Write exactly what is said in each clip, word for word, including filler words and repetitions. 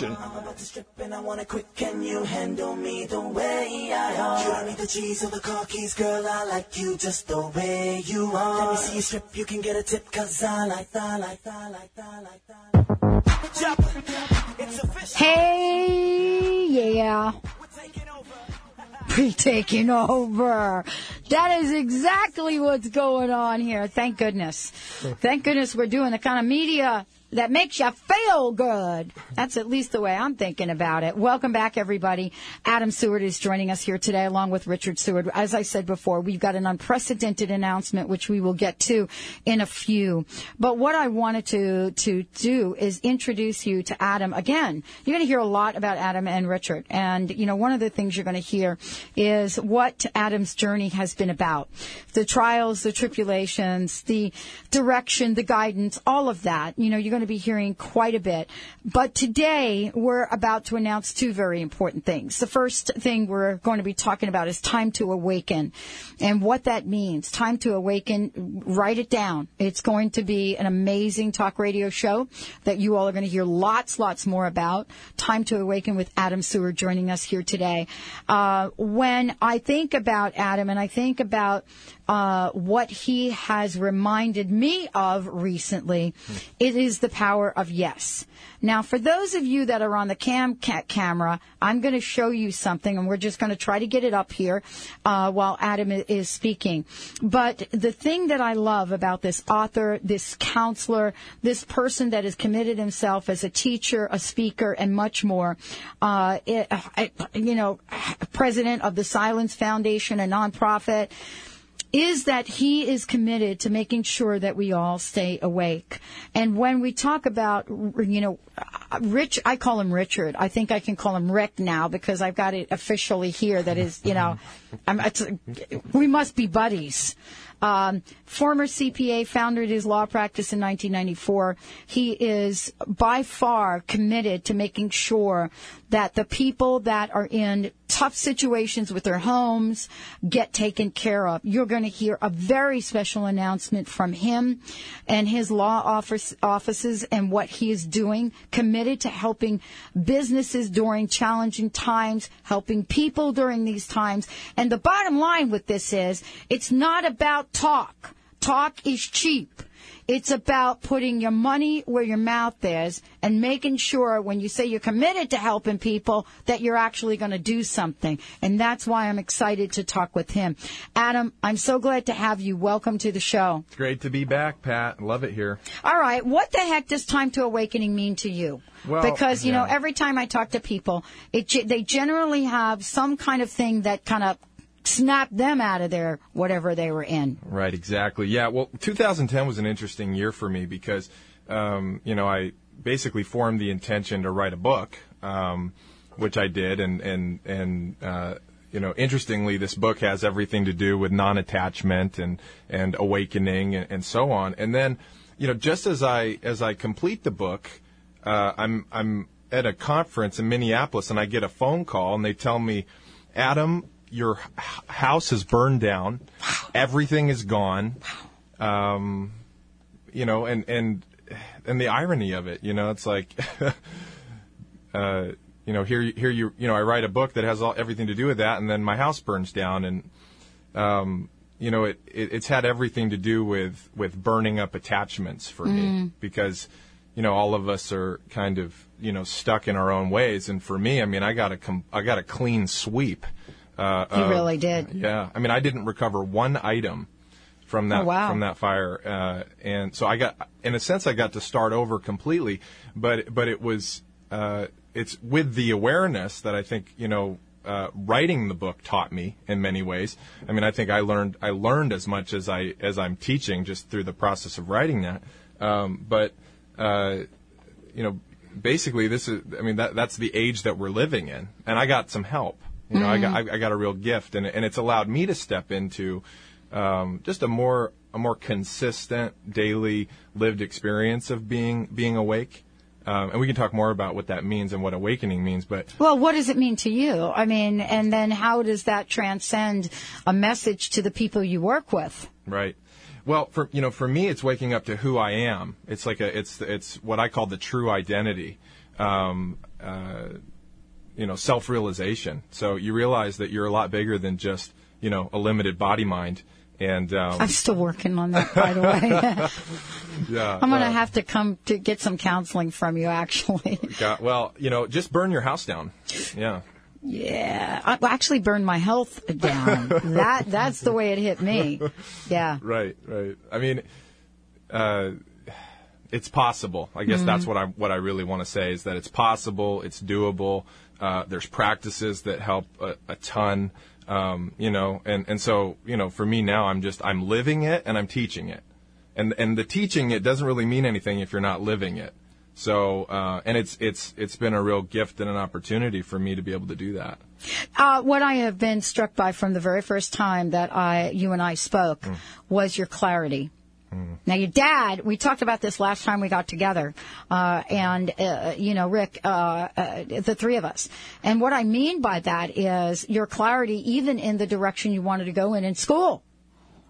kitchen. I'm about to strip and I want it quick. Can you handle me the way I am? You don't need the cheese or the car keys, girl. I like you just the way you are. Let me see you strip. You can get a tip, cause I like that, like that, like that, like that. It's official. Hey, yeah. Pre-taking over. That is exactly what's going on here. Thank goodness. Thank goodness we're doing the kind of media that makes you feel good. That's at least the way I'm thinking about it. Welcome back, everybody. Adam Seward is joining us here today, along with Richard Seward. As I said before, we've got an unprecedented announcement, which we will get to in a few. But what I wanted to, to do is introduce you to Adam again. You're going to hear a lot about Adam and Richard. And, you know, one of the things you're going to hear is what Adam's journey has been about. The trials, the tribulations, the direction, the guidance, all of that. You know, you're going to be hearing quite a bit. But today, we're about to announce two very important things. The first thing we're going to be talking about is Time to Awaken and what that means. Time to Awaken, write it down. It's going to be an amazing talk radio show that you all are going to hear lots, lots more about. Time to Awaken with Adam Seward joining us here today. Uh, when I think about Adam and I think about Uh, what he has reminded me of recently, it is the power of yes. Now, for those of you that are on the cam ca- camera, I'm going to show you something, and we're just going to try to get it up here uh, while Adam is speaking. But the thing that I love about this author, this counselor, this person that has committed himself as a teacher, a speaker, and much more, uh, it, I, you know, president of the Silence Foundation, a nonprofit, is that he is committed to making sure that we all stay awake. And when we talk about, you know, Rich, I call him Richard. I think I can call him Rick now because I've got it officially here. That is, you know, I'm, it's, we must be buddies. Um, former C P A, founded his law practice in nineteen ninety-four. He is by far committed to making sure that the people that are in tough situations with their homes get taken care of. You're going to hear a very special announcement from him and his law office, offices and what he is doing, committed to helping businesses during challenging times, helping people during these times. And the bottom line with this is it's not about talk. Talk is cheap. It's about putting your money where your mouth is and making sure when you say you're committed to helping people that you're actually going to do something. And that's why I'm excited to talk with him. Adam, I'm so glad to have you. Welcome to the show. It's great to be back, Pat. Love it here. All right. What the heck does Time to Awakening mean to you? Well, because, you yeah. know, every time I talk to people, it they generally have some kind of thing that kind of snap them out of their whatever they were in. Right, exactly. Yeah, well, two thousand ten was an interesting year for me because, um, you know, I basically formed the intention to write a book, um, which I did. And, and, and uh, you know, interestingly, this book has everything to do with non-attachment and, and awakening and, and so on. And then, you know, just as I as I complete the book, uh, I'm I'm at a conference in Minneapolis and I get a phone call and they tell me, Adam, your house has burned down. Everything is gone. Um, you know, and, and, and the irony of it, you know, it's like, uh, you know, here, here you, you know, I write a book that has all, everything to do with that. And then my house burns down and, um, you know, it, it it's had everything to do with, with burning up attachments for mm. me because, you know, all of us are kind of, you know, stuck in our own ways. And for me, I mean, I got a, com- I got a clean sweep. Uh, you uh, really did. Yeah. I mean, I didn't recover one item from that, oh, wow. from that fire. Uh, and so I got, in a sense, I got to start over completely, but, but it was, uh, it's with the awareness that I think, you know, uh, writing the book taught me in many ways. I mean, I think I learned, I learned as much as I, as I'm teaching just through the process of writing that. Um, but, uh, you know, basically this is, I mean, that, that's the age that we're living in, and I got some help. You know, mm-hmm. I got I got a real gift, and and it's allowed me to step into um, just a more a more consistent daily lived experience of being being awake. Um, and we can talk more about what that means and what awakening means. But well, what does it mean to you? I mean, and then how does that transcend a message to the people you work with? Right. Well, for you know, for me, it's waking up to who I am. It's like a it's it's what I call the true identity. Um, uh, you know, self-realization. So you realize that you're a lot bigger than just, you know, a limited body-mind. And um, I'm still working on that, by the way. yeah, I'm going to uh, have to come to get some counseling from you, actually. God, well, you know, just burn your house down. Yeah. Yeah, I actually burned my health down. that that's the way it hit me. Yeah. Right, right. I mean, uh, it's possible. I guess mm-hmm. that's what I what I really want to say is that it's possible, it's doable. Uh, there's practices that help a, a ton. Um, you know, and, and so, you know, for me now, I'm just, I'm living it and I'm teaching it. And, and the teaching, it doesn't really mean anything if you're not living it. So, uh, and it's, it's, it's been a real gift and an opportunity for me to be able to do that. Uh, what I have been struck by from the very first time that I, you and I spoke mm. was your clarity. Mm. Now, your dad, we talked about this last time we got together, uh, and, uh, you know, Rick, uh, uh, the three of us. And what I mean by that is your clarity, even in the direction you wanted to go in in school,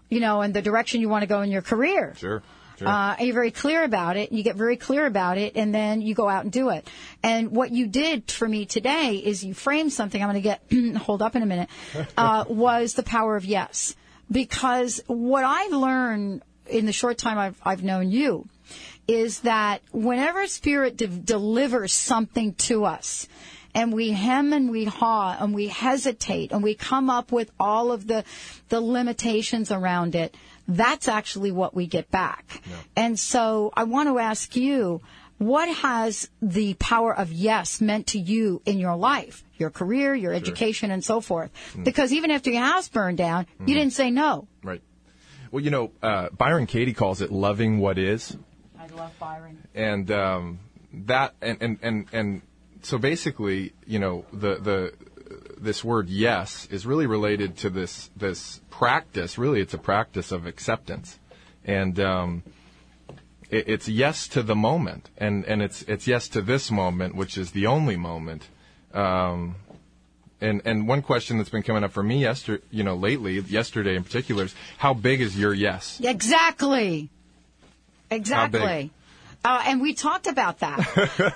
you know, and the direction you want to go in your career. Sure. Sure. Uh, you're very clear about it. You get very clear about it, and then you go out and do it. And what you did for me today is you framed something I'm going to get hold up in a minute, uh, was the power of yes. Because what I learned in the short time I've, I've known you, is that whenever Spirit de- delivers something to us, and we hem and we haw, and we hesitate, and we come up with all of the the limitations around it, that's actually what we get back. Yeah. And so I want to ask you, what has the power of yes meant to you in your life, your career, your sure. education, and so forth? Mm. Because even after your house burned down, mm. you didn't say no. Right. Well, you know, uh, Byron Katie calls it loving what is. I love Byron. And um, that, and, and, and, and so basically, you know, the the this word yes is really related to this this practice. Really, it's a practice of acceptance, and um, it, it's yes to the moment, and, and it's it's yes to this moment, which is the only moment. Um, And and one question that's been coming up for me yesterday, you know, lately, yesterday in particular, is how big is your yes? Exactly. Exactly. How big? Uh, and we talked about that.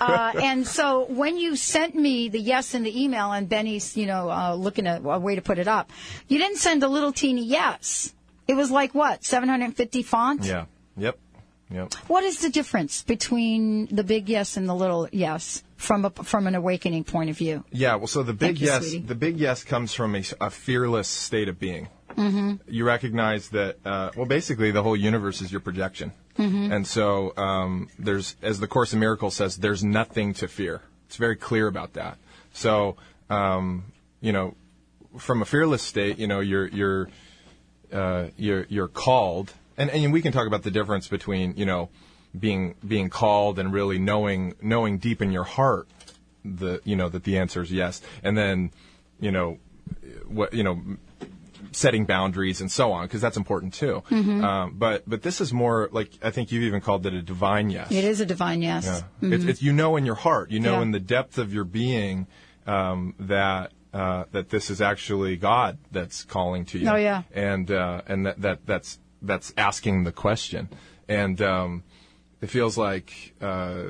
uh, and so when you sent me the yes in the email, and Benny's, you know, uh, looking at a way to put it up, you didn't send a little teeny yes. It was like what, seven hundred fifty font? Yeah. Yep. Yep. What is the difference between the big yes and the little yes from a, from an awakening point of view? Yeah, well, so the big Thank yes, you, sweetie. The big yes comes from a, a fearless state of being. Mm-hmm. You recognize that, uh, well, basically the whole universe is your projection, mm-hmm. and so um, there's, as the Course in Miracles says, there's nothing to fear. It's very clear about that. So, um, you know, from a fearless state, you know, you're you're uh, you're, you're called. And, and we can talk about the difference between, you know, being being called and really knowing knowing deep in your heart the you know that the answer is yes, and then you know what you know setting boundaries and so on, because that's important too. Mm-hmm. Um, but but this is more like, I think you've even called it a divine yes. It is a divine yes. Yeah. Mm-hmm. It's, it's you know in your heart, you know yeah. in the depth of your being um, that. Uh, that this is actually God that's calling to you. Oh yeah, and uh, and that, that that's that's asking the question, and um, it feels like uh,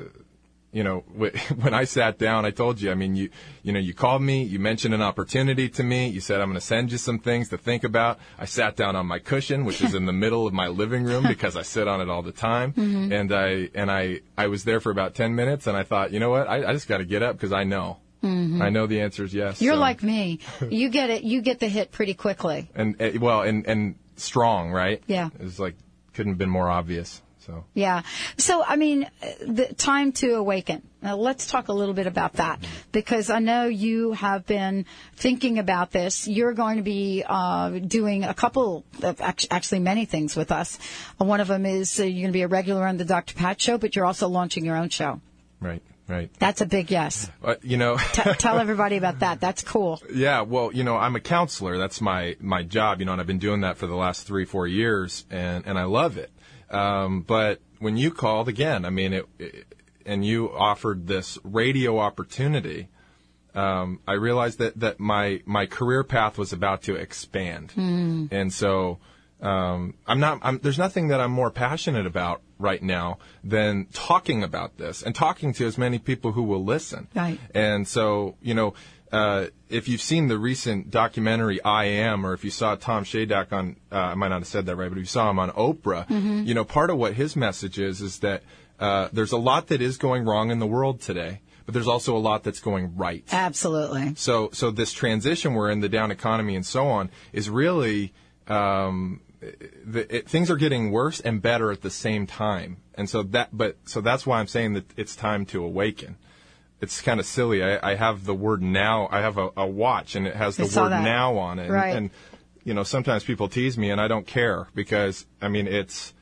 you know w- when I sat down, I told you. I mean, you you know, you called me, you mentioned an opportunity to me, you said I'm going to send you some things to think about. I sat down on my cushion, which is in the middle of my living room because I sit on it all the time, mm-hmm. and I and I I was there for about ten minutes, and I thought, you know what, I, I just got to get up because I know. Mm-hmm. I know the answer is yes. You're so. Like me. You get it. You get the hit pretty quickly. And uh, well, and and strong, right? Yeah. It was like couldn't have been more obvious. So. Yeah. So I mean, the Time to Awaken. Now let's talk a little bit about that, because I know you have been thinking about this. You're going to be uh, doing a couple of actually many things with us. One of them is uh, you're going to be a regular on the Doctor Pat Show, but you're also launching your own show. Right. Right. That's a big yes. Uh, you know, T- tell everybody about that. That's cool. Yeah. Well, you know, I'm a counselor. That's my, my job. You know, and I've been doing that for the last three, four years, and, and I love it. Um, but when you called again, I mean, it, it and you offered this radio opportunity, um, I realized that, that my my career path was about to expand, mm. and so um, I'm not. I'm, there's nothing that I'm more passionate about right now than talking about this and talking to as many people who will listen. Right. And so, you know, uh, if you've seen the recent documentary I Am, or if you saw Tom Shadyak on, uh, I might not have said that right, but if you saw him on Oprah, mm-hmm. you know, part of what his message is is that uh, there's a lot that is going wrong in the world today. But there's also a lot that's going right. Absolutely. So so this transition we're in, the down economy and so on, is really um, the, it, things are getting worse and better at the same time. And so that, but so that's why I'm saying that it's time to awaken. It's kind of silly. I, I have the word now. I have a, a watch, and it has the word now on it. Right. And, and you know, sometimes people tease me, and I don't care because I mean, it's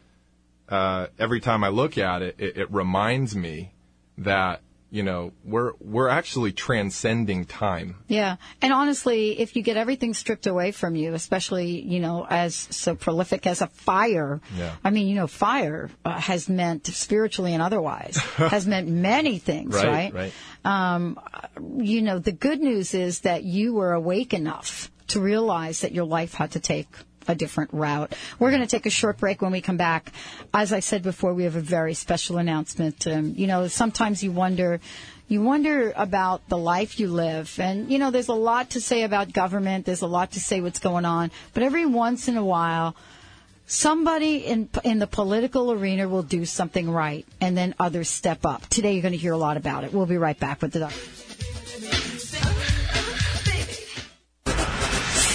uh, every time I look at it, it, it reminds me that. You know, we're we're actually transcending time. Yeah. And honestly, if you get everything stripped away from you, especially, you know, as so prolific as a fire. Yeah. I mean, you know, fire uh, has meant spiritually and otherwise, has meant many things, right? Right, right. Um, you know, the good news is that you were awake enough to realize that your life had to take a different route. We're going to take a short break. When we come back, as I said before, we have a very special announcement. Um, you know, sometimes you wonder, you wonder about the life you live. And, you know, there's a lot to say about government. There's a lot to say what's going on. But every once in a while, somebody in in the political arena will do something right, and then others step up. Today you're going to hear a lot about it. We'll be right back with the doctor.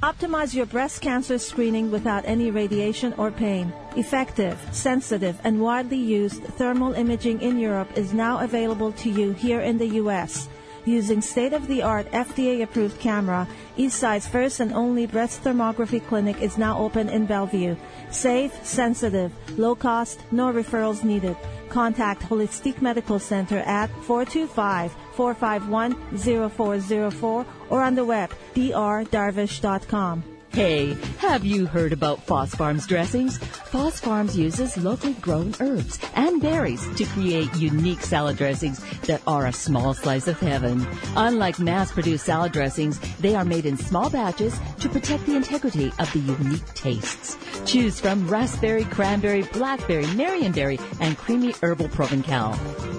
Optimize your breast cancer screening without any radiation or pain. Effective, sensitive, and widely used thermal imaging in Europe is now available to you here in the U S Using state-of-the-art F D A-approved camera, Eastside's first and only breast thermography clinic is now open in Bellevue. Safe, sensitive, low cost, no referrals needed. Contact Holistique Medical Center at four two five, four five one, zero four zero four or on the web d r darvish dot com. Hey, have you heard about Foss Farms dressings? Foss Farms uses locally grown herbs and berries to create unique salad dressings that are a small slice of heaven. Unlike mass-produced salad dressings, they are made in small batches to protect the integrity of the unique tastes. Choose from raspberry, cranberry, blackberry, marionberry, and creamy herbal Provencal.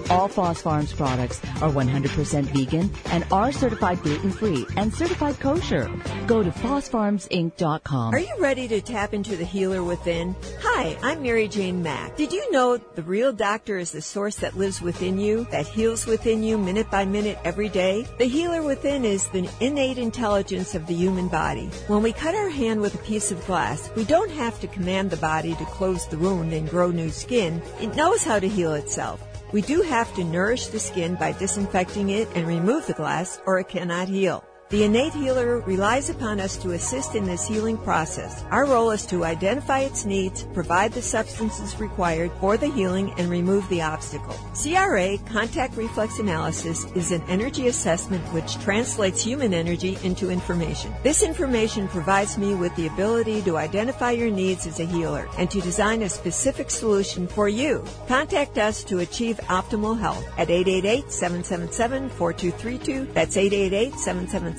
All Foss Farms products are one hundred percent vegan and are certified gluten-free and certified kosher. Go to foss farms inc dot com. Are you ready to tap into the healer within? Hi, I'm Mary Jane Mack. Did you know the real doctor is the source that lives within you, that heals within you minute by minute every day? The healer within is the innate intelligence of the human body. When we cut our hand with a piece of glass, we don't have to command the body to close the wound and grow new skin. It knows how to heal itself. We do have to nourish the skin by disinfecting it and remove the glass, or it cannot heal. The innate healer relies upon us to assist in this healing process. Our role is to identify its needs, provide the substances required for the healing, and remove the obstacle. C R A, Contact Reflex Analysis, is an energy assessment which translates human energy into information. This information provides me with the ability to identify your needs as a healer and to design a specific solution for you. Contact us to achieve optimal health at eight eight eight, seven seven seven, four two three two. That's eight eight eight, seven seven seven, four two three two.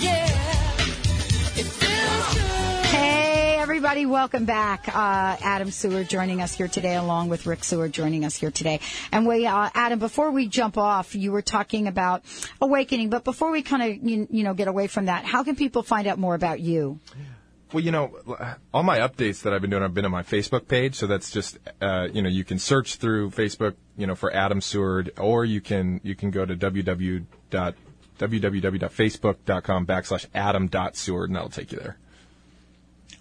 good. Yeah. It feels good. Hey, everybody. everybody. Welcome back. Uh, Adam Seward joining us here today, along with Rick Seward joining us here today. And we, uh, Adam, before we jump off, you were talking about awakening. But before we kind of, you, you know, get away from that, how can people find out more about you? Well, you know, all my updates that I've been doing, I've been on my Facebook page. So that's just, uh, you know, you can search through Facebook, you know, for Adam Seward, or you can you can go to w w w dot facebook dot com backslash adam dot seward, and that'll take you there.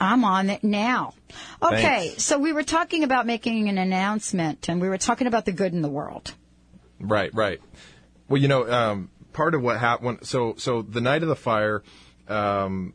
I'm on it now. Okay, thanks. So we were talking about making an announcement, and we were talking about the good in the world. Right, right. Well, you know, um, part of what happened, so so the night of the fire, um,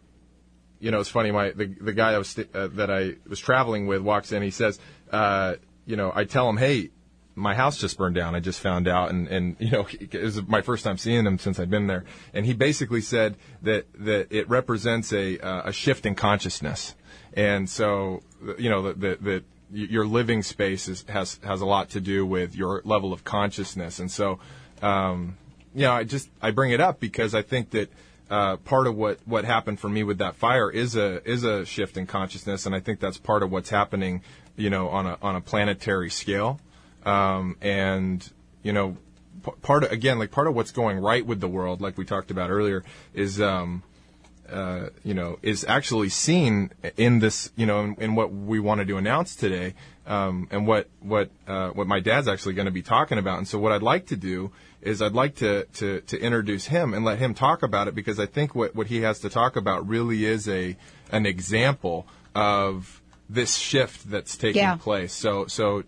you know, it's funny, my the, the guy I was st- uh, that I was traveling with walks in, he says, uh, you know, I tell him, hey, my house just burned down, I just found out, and, and you know, it was my first time seeing him since I'd been there, and he basically said that, that it represents a uh, a shift in consciousness, and so, you know, that that your living space is, has has a lot to do with your level of consciousness, and so, um, you know, I just I bring it up because I think that uh, part of what, what happened for me with that fire is a is a shift in consciousness, and I think that's part of what's happening, you know, on a on a planetary scale. Um, and, you know, p- part of, again, like part of what's going right with the world, like we talked about earlier, is, um, uh, you know, is actually seen in this, you know, in, in what we wanted to announce today, um, and what, what, uh, what my dad's actually going to be talking about. And so what I'd like to do is I'd like to, to, to introduce him and let him talk about it, because I think what, what he has to talk about really is a, an example of this shift that's taking yeah. place. So, so,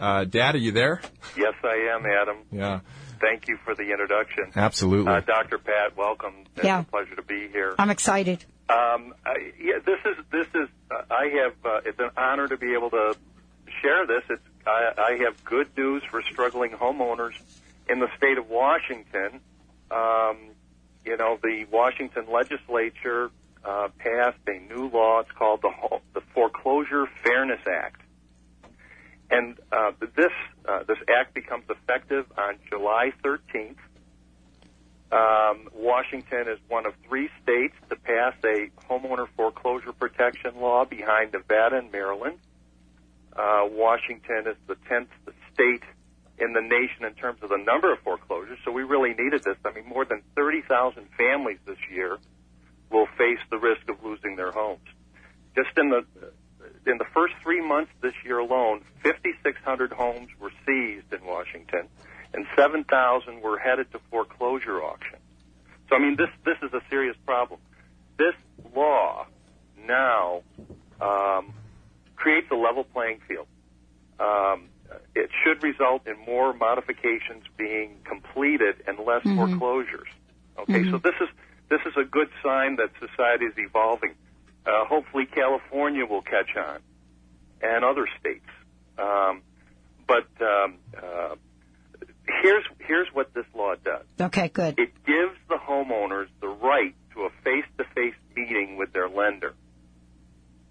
Uh, Dad, are you there? Yes, I am, Adam. Yeah. Thank you for the introduction. Absolutely. Uh, Doctor Pat, welcome. It's yeah. a pleasure to be here. I'm excited. Um, I, yeah, this is this is. Uh, I have. Uh, it's an honor to be able to share this. It's. I, I have good news for struggling homeowners in the state of Washington. Um, you know, the Washington legislature uh, passed a new law. It's called the the Foreclosure Fairness Act. And uh, this uh, this act becomes effective on July thirteenth. Um, Washington is one of three states to pass a homeowner foreclosure protection law behind Nevada and Maryland. Uh, Washington is the tenth state in the nation in terms of the number of foreclosures, so we really needed this. I mean, more than thirty thousand families this year will face the risk of losing their homes. Just in the... In the first three months this year alone, five thousand six hundred homes were seized in Washington, and seven thousand were headed to foreclosure auction. So, I mean, this this is a serious problem. This law now um, creates a level playing field. Um, it should result in more modifications being completed and less mm-hmm. foreclosures. Okay, mm-hmm. so this is this is a good sign that society is evolving. Uh, hopefully California will catch on, and other states. Um, but um, uh, here's here's what this law does. Okay, good. It gives the homeowners the right to a face-to-face meeting with their lender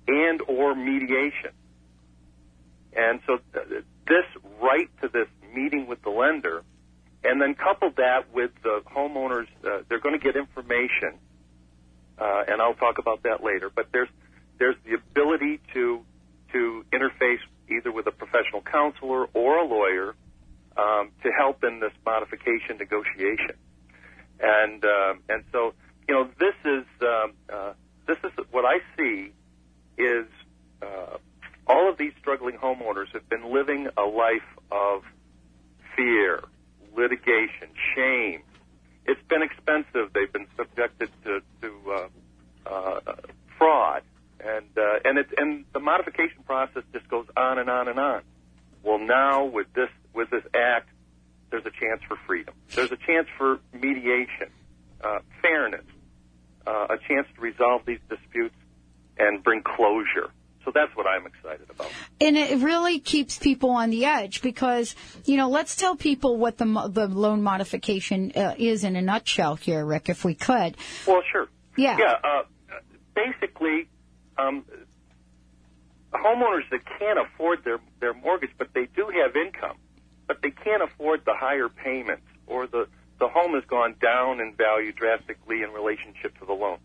and or mediation. And so th- this right to this meeting with the lender, and then couple that with the homeowners, uh, they're going to get information. Uh, and I'll talk about that later. But there's there's the ability to to interface either with a professional counselor or a lawyer um, to help in this modification negotiation. And uh, and so you know this is um, uh, this is what I see is uh, all of these struggling homeowners have been living a life of fear, litigation, shame. It's been expensive. They've been subjected to, to uh, uh, fraud, and uh, and it's and the modification process just goes on and on and on. Well, now with this with this act, there's a chance for freedom. There's a chance for mediation, uh, fairness, uh, a chance to resolve these disputes and bring closure. So that's what I'm excited about. And it really keeps people on the edge because, you know, let's tell people what the the loan modification uh, is in a nutshell here, Rick, if we could. Well, sure. Yeah. Yeah. Uh, basically, um, homeowners that can't afford their, their mortgage, but they do have income, but they can't afford the higher payments, or the, the home has gone down in value drastically in relationship to the loan.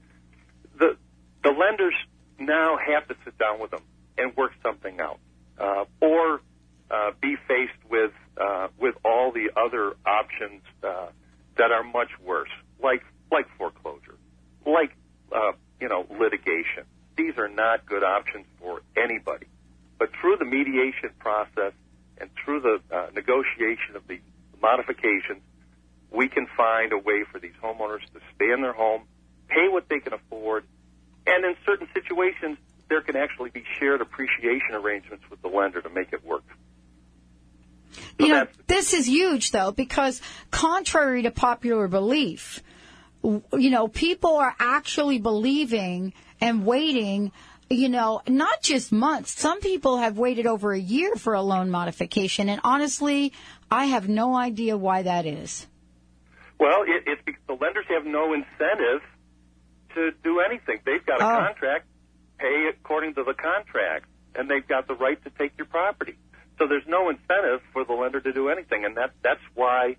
The, the lenders now have to sit down with them and work something out, uh, or uh, be faced with uh, with all the other options uh, that are much worse, like like foreclosure, like uh, you know litigation. These are not good options for anybody. But through the mediation process and through the uh, negotiation of the modifications, we can find a way for these homeowners to stay in their home, pay what they can afford, and in certain situations, there can actually be shared appreciation arrangements with the lender to make it work. So you know, this is huge, though, because contrary to popular belief, you know, people are actually believing and waiting, you know, not just months. Some people have waited over a year for a loan modification, and honestly, I have no idea why that is. Well, it, it's because the lenders have no incentive to do anything. They've got a oh. contract, pay according to the contract, and they've got the right to take your property. So there's no incentive for the lender to do anything, and that that's why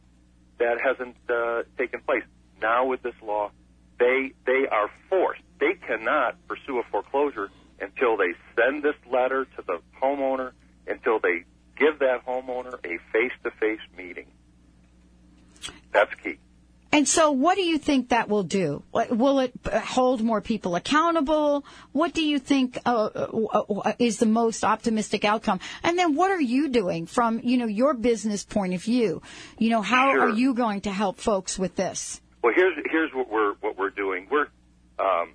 that hasn't uh, taken place. Now with this law, they they are forced. They cannot pursue a foreclosure until they send this letter to the homeowner, until they give that homeowner a face-to-face meeting. That's key. And so what do you think that will do? Will it hold more people accountable? What do you think uh, is the most optimistic outcome? And then what are you doing from, you know, your business point of view? You know, how sure. are you going to help folks with this? Well, here's here's what we're what we're doing. We're um,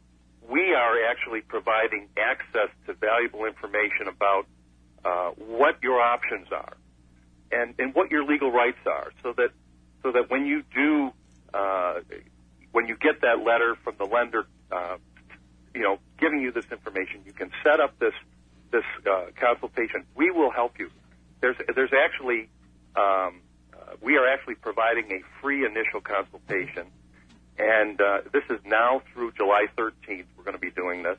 we are actually providing access to valuable information about uh, what your options are and and what your legal rights are, so that so that when you do Uh, when you get that letter from the lender, uh, you know, giving you this information, you can set up this this uh, consultation. We will help you. There's there's actually um, uh, we are actually providing a free initial consultation, and uh, this is now through July thirteenth. We're going to be doing this,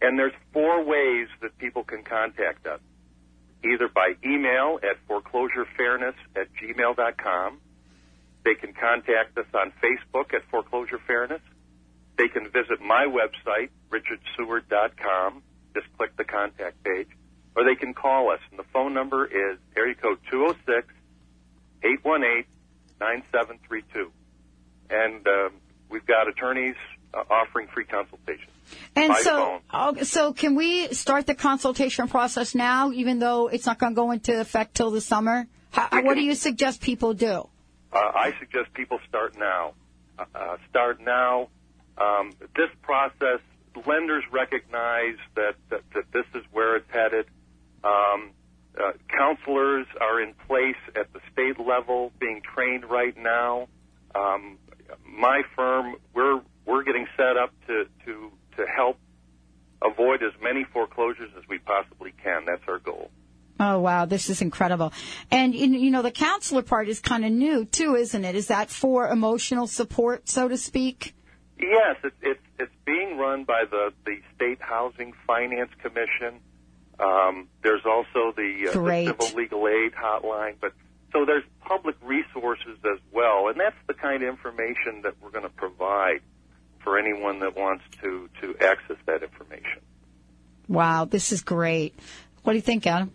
and there's four ways that people can contact us: either by email at foreclosure fairness at gmail dot com. They can contact us on Facebook at Foreclosure Fairness. They can visit my website, richard seward dot com. Just click the contact page. Or they can call us, and the phone number is area code two oh six, eight one eight, nine seven three two. And um, we've got attorneys uh, offering free consultations. And so, phone. so can we start the consultation process now, even though it's not going to go into effect till the summer? How, can, what do you suggest people do? Uh, I suggest people start now. Uh, start now. Um, this process, lenders recognize that, that, that this is where it's headed. Um, uh, counselors are in place at the state level, being trained right now. Um, my firm, we're we're getting set up to, to, to help avoid as many foreclosures as we possibly can. That's our goal. Oh, wow. This is incredible. And, you know, the counselor part is kind of new, too, isn't it? Is that for emotional support, so to speak? Yes. It's it, it's being run by the, the State Housing Finance Commission. Um, there's also the, uh, the Civil Legal Aid hotline. But so there's public resources as well. And that's the kind of information that we're going to provide for anyone that wants to, to access that information. Wow. This is great. What do you think, Adam?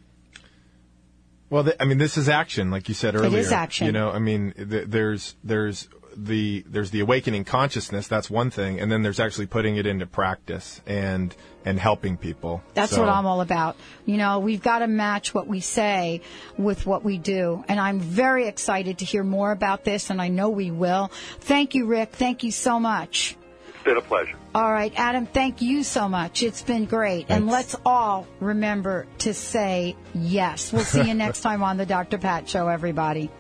Well, I mean, this is action, like you said earlier. It is action. You know, I mean, th- there's there's the there's the awakening consciousness. That's one thing, and then there's actually putting it into practice and and helping people. That's so. What I'm all about. You know, we've got to match what we say with what we do, and I'm very excited to hear more about this, and I know we will. Thank you, Rick. Thank you so much. It's been a pleasure. All right, Adam, thank you so much. It's been great. Thanks. And let's all remember to say yes. We'll see you next time on the Doctor Pat Show, everybody.